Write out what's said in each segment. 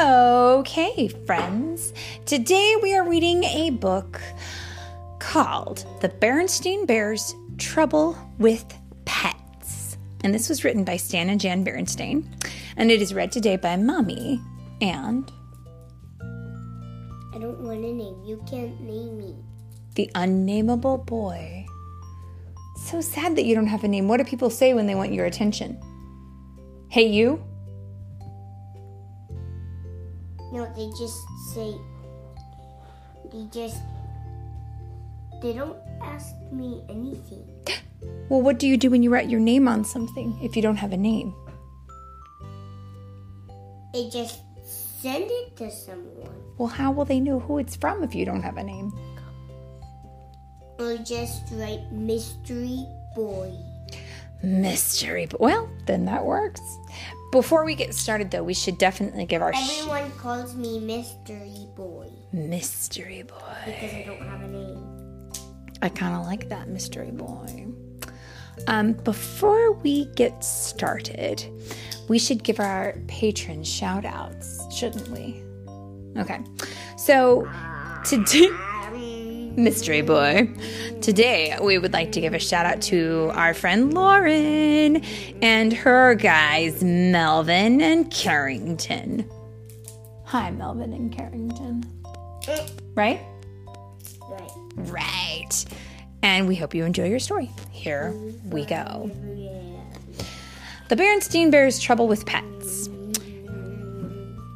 Okay, friends, today we are reading a book called The Berenstain Bears' Trouble with Pets. And this was written by Stan and Jan Berenstain. And it is read today by Mommy and... I don't want a name. You can't name me. The Unnameable Boy. So sad that you don't have a name. What do people say when they want your attention? Hey, you? No, they just say... They don't ask me anything. Well, what do you do when you write your name on something if you don't have a name? They just send it to someone. Well, how will they know who it's from if you don't have a name? Or just write Mystery Boy. Mystery Boy. Well, then that works. Before we get started, though, we should definitely give our... Everyone calls me Mystery Boy. Mystery Boy. Because I don't have a name. I kind of like that, Mystery Boy. Before we get started, we should give our patrons shout-outs, shouldn't we? Okay. So, today... Mystery Boy. Today, we would like to give a shout-out to our friend Lauren and her guys, Melvin and Carrington. Hi, Melvin and Carrington. Right? Right. Right. And we hope you enjoy your story. Here we go. The Berenstain Bears' Trouble with Pets.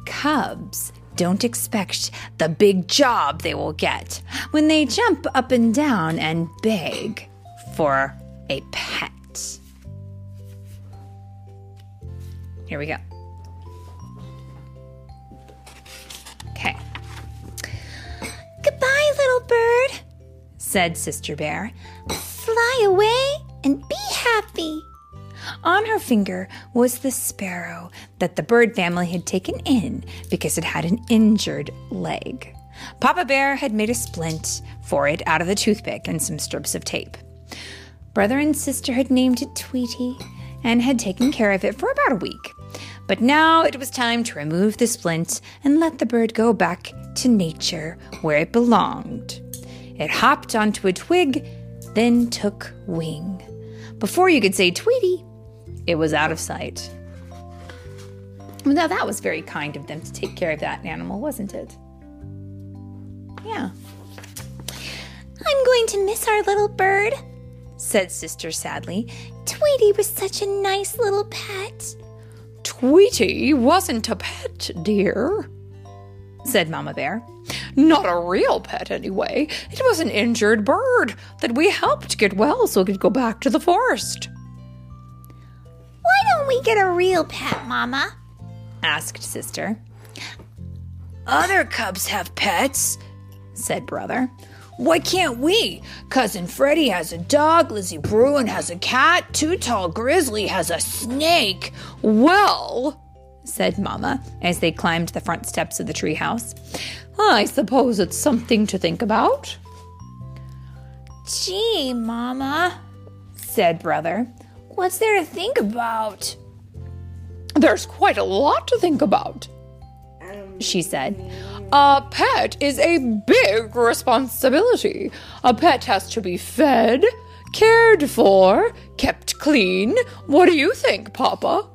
Cubs don't expect the big job they will get when they jump up and down and beg for a pet. Here we go. Okay. Goodbye, little bird, said Sister Bear. Fly away and be happy. On her finger was the sparrow that the bird family had taken in because it had an injured leg. Papa Bear had made a splint for it out of the toothpick and some strips of tape. Brother and sister had named it Tweety and had taken care of it for about a week. But now it was time to remove the splint and let the bird go back to nature where it belonged. It hopped onto a twig, then took wing. Before you could say Tweety, it was out of sight. Well, now that was very kind of them to take care of that animal, wasn't it? Yeah. I'm going to miss our little bird, said Sister sadly. Tweety was such a nice little pet. Tweety wasn't a pet, dear, said Mama Bear. Not a real pet, anyway. It was an injured bird that we helped get well so it could go back to the forest. Why don't we get a real pet, Mama? Asked Sister. Other cubs have pets, said Brother. Why can't we? Cousin Freddie has a dog, Lizzie Bruin has a cat, Too Tall Grizzly has a snake. Well, said Mama as they climbed the front steps of the treehouse. I suppose it's something to think about. Gee, Mama, said Brother. What's there to think about? There's quite a lot to think about, she said. A pet is a big responsibility. A pet has to be fed, cared for, kept clean. What do you think, Papa?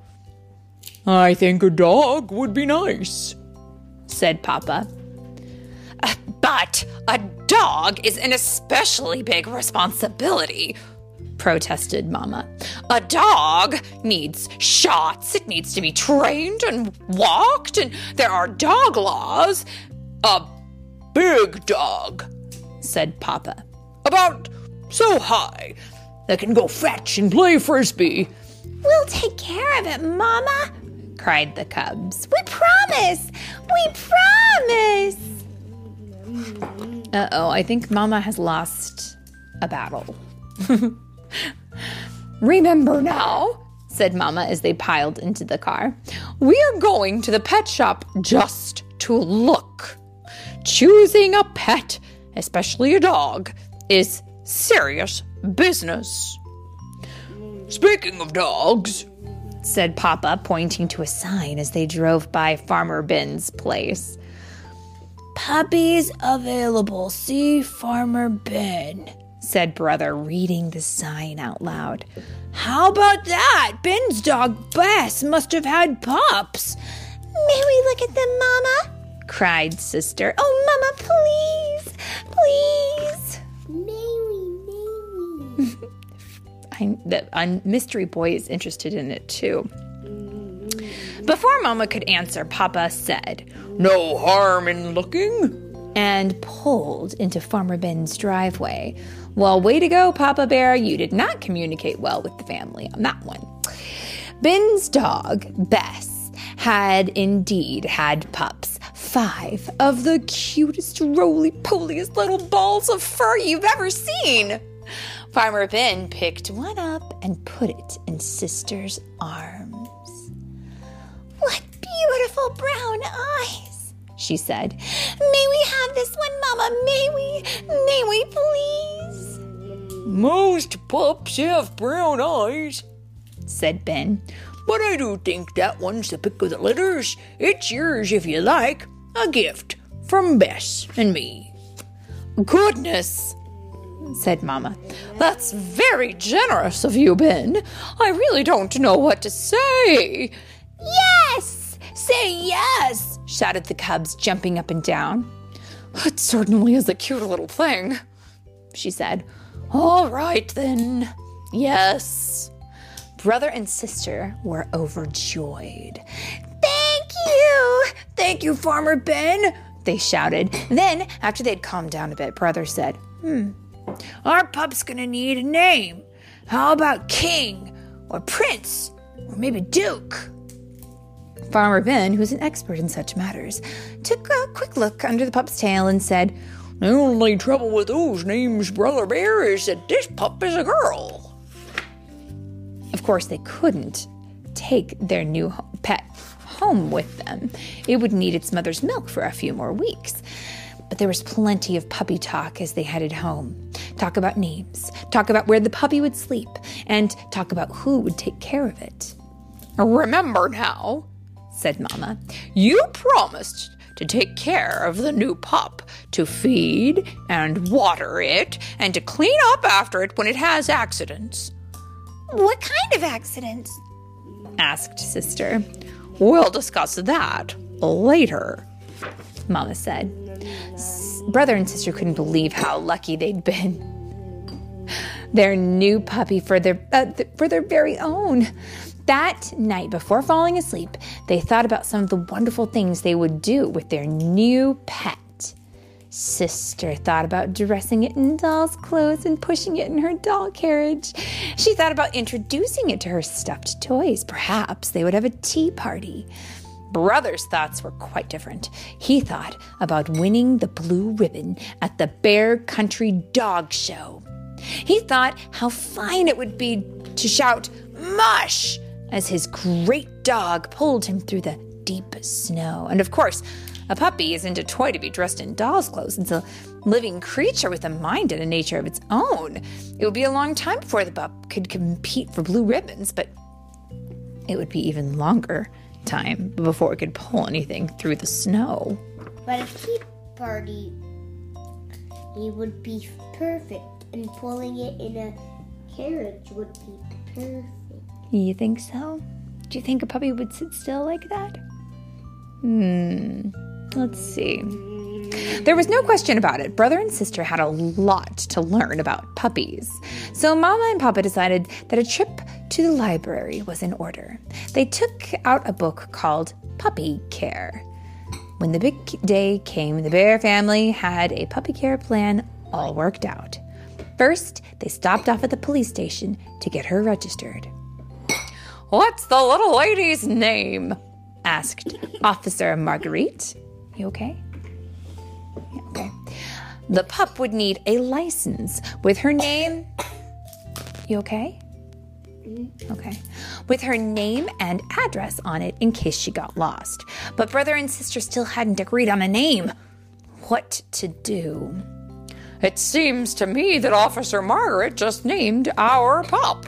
I think a dog would be nice, said Papa. But a dog is an especially big responsibility, protested Mama. A dog needs shots. It needs to be trained and walked, and there are dog laws. A big dog, said Papa. About so high that can go fetch and play frisbee. We'll take care of it, Mama, cried the cubs. We promise! We promise! Uh-oh, I think Mama has lost a battle. Remember now, said Mama as they piled into the car. We are going to the pet shop just to look. Choosing a pet, especially a dog, is serious business. Speaking of dogs, said Papa, pointing to a sign as they drove by Farmer Ben's place. "Puppies available. See Farmer Ben," said Brother, reading the sign out loud. "How about that? Ben's dog, Bess, must have had pups." "May we look at them, Mama?" cried Sister. "Oh, Mama, please. May we. The mystery boy is interested in it, too. Before Mama could answer, Papa said, "No harm in looking," and pulled into Farmer Ben's driveway. Well, way to go, Papa Bear. You did not communicate well with the family on that one. Ben's dog, Bess, had indeed had pups. 5 of the cutest, roly-poliest little balls of fur you've ever seen. Farmer Ben picked one up and put it in Sister's arms. "What beautiful brown eyes," she said. "May we have this one, Mama? May we please?" "Most pups have brown eyes," said Ben. "But I do think that one's the pick of the litters. It's yours if you like. A gift from Bess and me." "Goodness," said Mama. "That's very generous of you, Ben. I really don't know what to say." "Yes! Say yes!" shouted the cubs, jumping up and down. "It certainly is a cute little thing," she said. "All right, then. Yes." Brother and Sister were overjoyed. "Thank you! Thank you, Farmer Ben!" they shouted. Then, after they'd calmed down a bit, Brother said, "Our pup's gonna need a name. How about King or Prince or maybe Duke?" Farmer Ben, who's an expert in such matters, took a quick look under the pup's tail and said, "The only trouble with those names, Brother Bear, is that this pup is a girl." Of course, they couldn't take their new pet home with them. It would need its mother's milk for a few more weeks. But there was plenty of puppy talk as they headed home. Talk about names, talk about where the puppy would sleep, and talk about who would take care of it. "Remember now," said Mama, "you promised to take care of the new pup, to feed and water it, and to clean up after it when it has accidents." "What kind of accidents?" asked Sister. "We'll discuss that later," Mama said. Brother and Sister couldn't believe how lucky they'd been. Their new puppy for their very own. That night, before falling asleep, they thought about some of the wonderful things they would do with their new pet. Sister thought about dressing it in doll's clothes and pushing it in her doll carriage. She thought about introducing it to her stuffed toys. Perhaps they would have a tea party. Brother's thoughts were quite different. He thought about winning the blue ribbon at the Bear Country Dog Show. He thought how fine it would be to shout, "Mush!" as his great dog pulled him through the deep snow. And of course, a puppy isn't a toy to be dressed in doll's clothes. It's a living creature with a mind and a nature of its own. It would be a long time before the pup could compete for blue ribbons, but it would be even longer time before it could pull anything through the snow. But a tea party, it would be perfect, and pulling it in a carriage would be perfect. You think so? Do you think a puppy would sit still like that? Let's see. There was no question about it. Brother and Sister had a lot to learn about puppies. So Mama and Papa decided that a trip to the library was in order. They took out a book called Puppy Care. When the big day came, the Bear family had a puppy care plan all worked out. First, they stopped off at the police station to get her registered. "What's the little lady's name?" asked Officer Marguerite. "You okay?" "Yeah, okay." The pup would need a license with her name. "You okay?" "Okay." With her name and address on it in case she got lost. But Brother and Sister still hadn't agreed on a name. What to do? "It seems to me that Officer Margaret just named our pup,"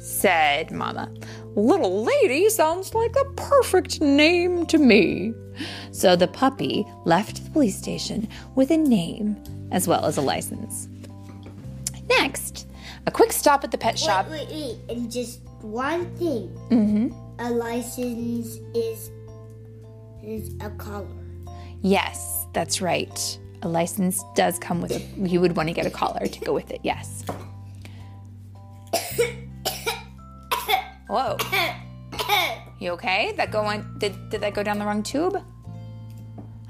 said Mama. Little Lady sounds like the perfect name to me. So the puppy left the police station with a name as well as a license. Next, a quick stop at the pet shop. Wait, and just one thing. Mm-hmm. A license is a collar. Yes, that's right. A license does come with a... You would want to get a collar to go with it, yes. Whoa. You okay? That go on? Did that go down the wrong tube?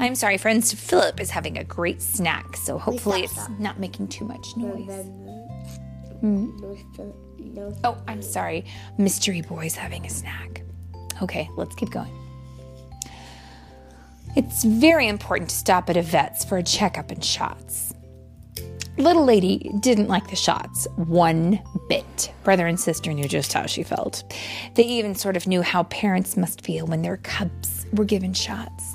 I'm sorry, friends. Philip is having a great snack, so hopefully it's not making too much noise. Mm-hmm. Oh, I'm sorry. Mystery Boy's having a snack. Okay, let's keep going. It's very important to stop at a vet's for a checkup and shots. Little Lady didn't like the shots one bit. Brother and sister knew just how she felt. They even sort of knew how parents must feel when their cubs were given shots.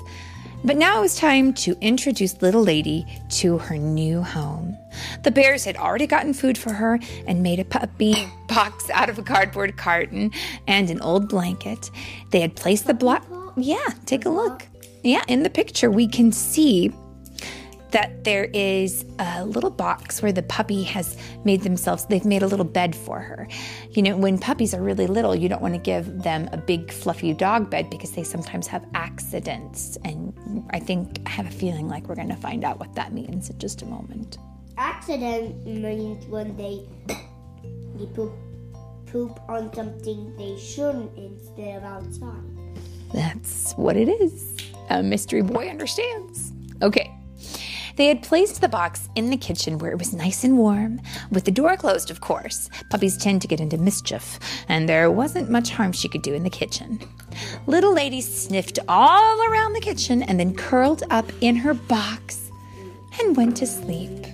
But now it was time to introduce Little Lady to her new home. The bears had already gotten food for her and made a puppy box out of a cardboard carton and an old blanket. They had placed the block... Yeah, take a look. Yeah, in the picture we can see that there is a little box where the puppy has made themselves, they've made a little bed for her. You know, when puppies are really little, you don't want to give them a big fluffy dog bed because they sometimes have accidents. And I have a feeling like we're going to find out what that means in just a moment. Accident means when they poop on something they shouldn't instead of outside. That's what it is. A Mystery Boy understands. Okay. They had placed the box in the kitchen where it was nice and warm, with the door closed, of course. Puppies tend to get into mischief, and there wasn't much harm she could do in the kitchen. Little Lady sniffed all around the kitchen and then curled up in her box and went to sleep.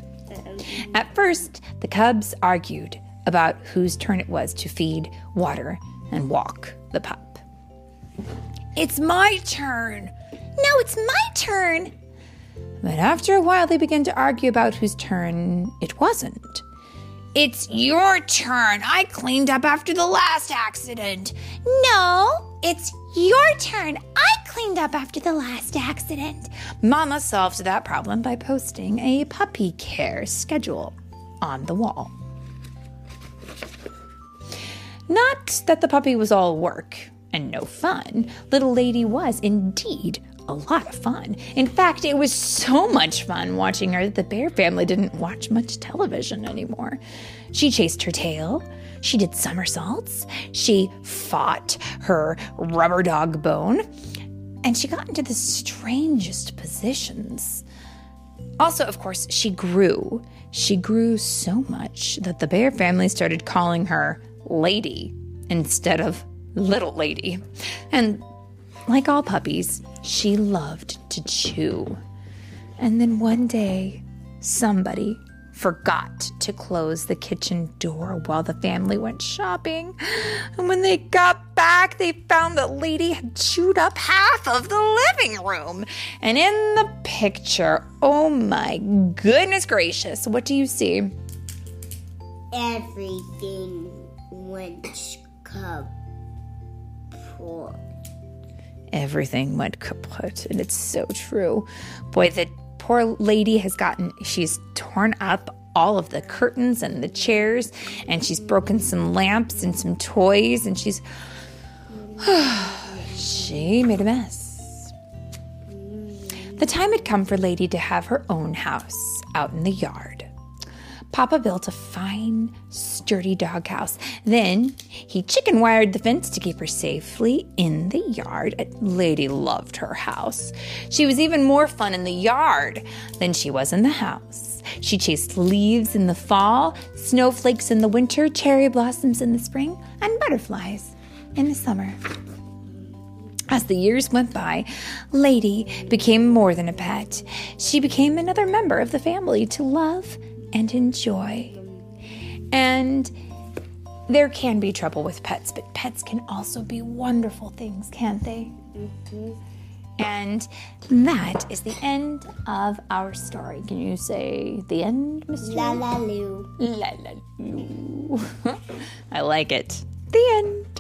At first, the cubs argued about whose turn it was to feed, water, and walk the pup. It's my turn! No, it's my turn! But after a while, they began to argue about whose turn it wasn't. It's your turn. I cleaned up after the last accident. No, it's your turn. I cleaned up after the last accident. Mama solved that problem by posting a puppy care schedule on the wall. Not that the puppy was all work and no fun. Little Lady was indeed a lot of fun. In fact, it was so much fun watching her that the bear family didn't watch much television anymore. She chased her tail. She did somersaults. She fought her rubber dog bone. And she got into the strangest positions. Also, of course, she grew. She grew so much that the bear family started calling her Lady instead of Little Lady. And like all puppies, she loved to chew. And then one day, somebody forgot to close the kitchen door while the family went shopping. And when they got back, they found that Lady had chewed up half of the living room. And in the picture, oh my goodness gracious, what do you see? Everything went kaput. Everything went kaput, and it's so true. Boy, the poor lady she's torn up all of the curtains and the chairs, and she's broken some lamps and some toys, and she made a mess. The time had come for Lady to have her own house out in the yard. Papa built a fine, sturdy doghouse. Then he chicken-wired the fence to keep her safely in the yard. Lady loved her house. She was even more fun in the yard than she was in the house. She chased leaves in the fall, snowflakes in the winter, cherry blossoms in the spring, and butterflies in the summer. As the years went by, Lady became more than a pet. She became another member of the family to love and enjoy. And there can be trouble with pets, but pets can also be wonderful things, can't they? Mm-hmm. And that is the end of our story. Can you say the end, Mr. La la loo. La la loo. I like it. The end.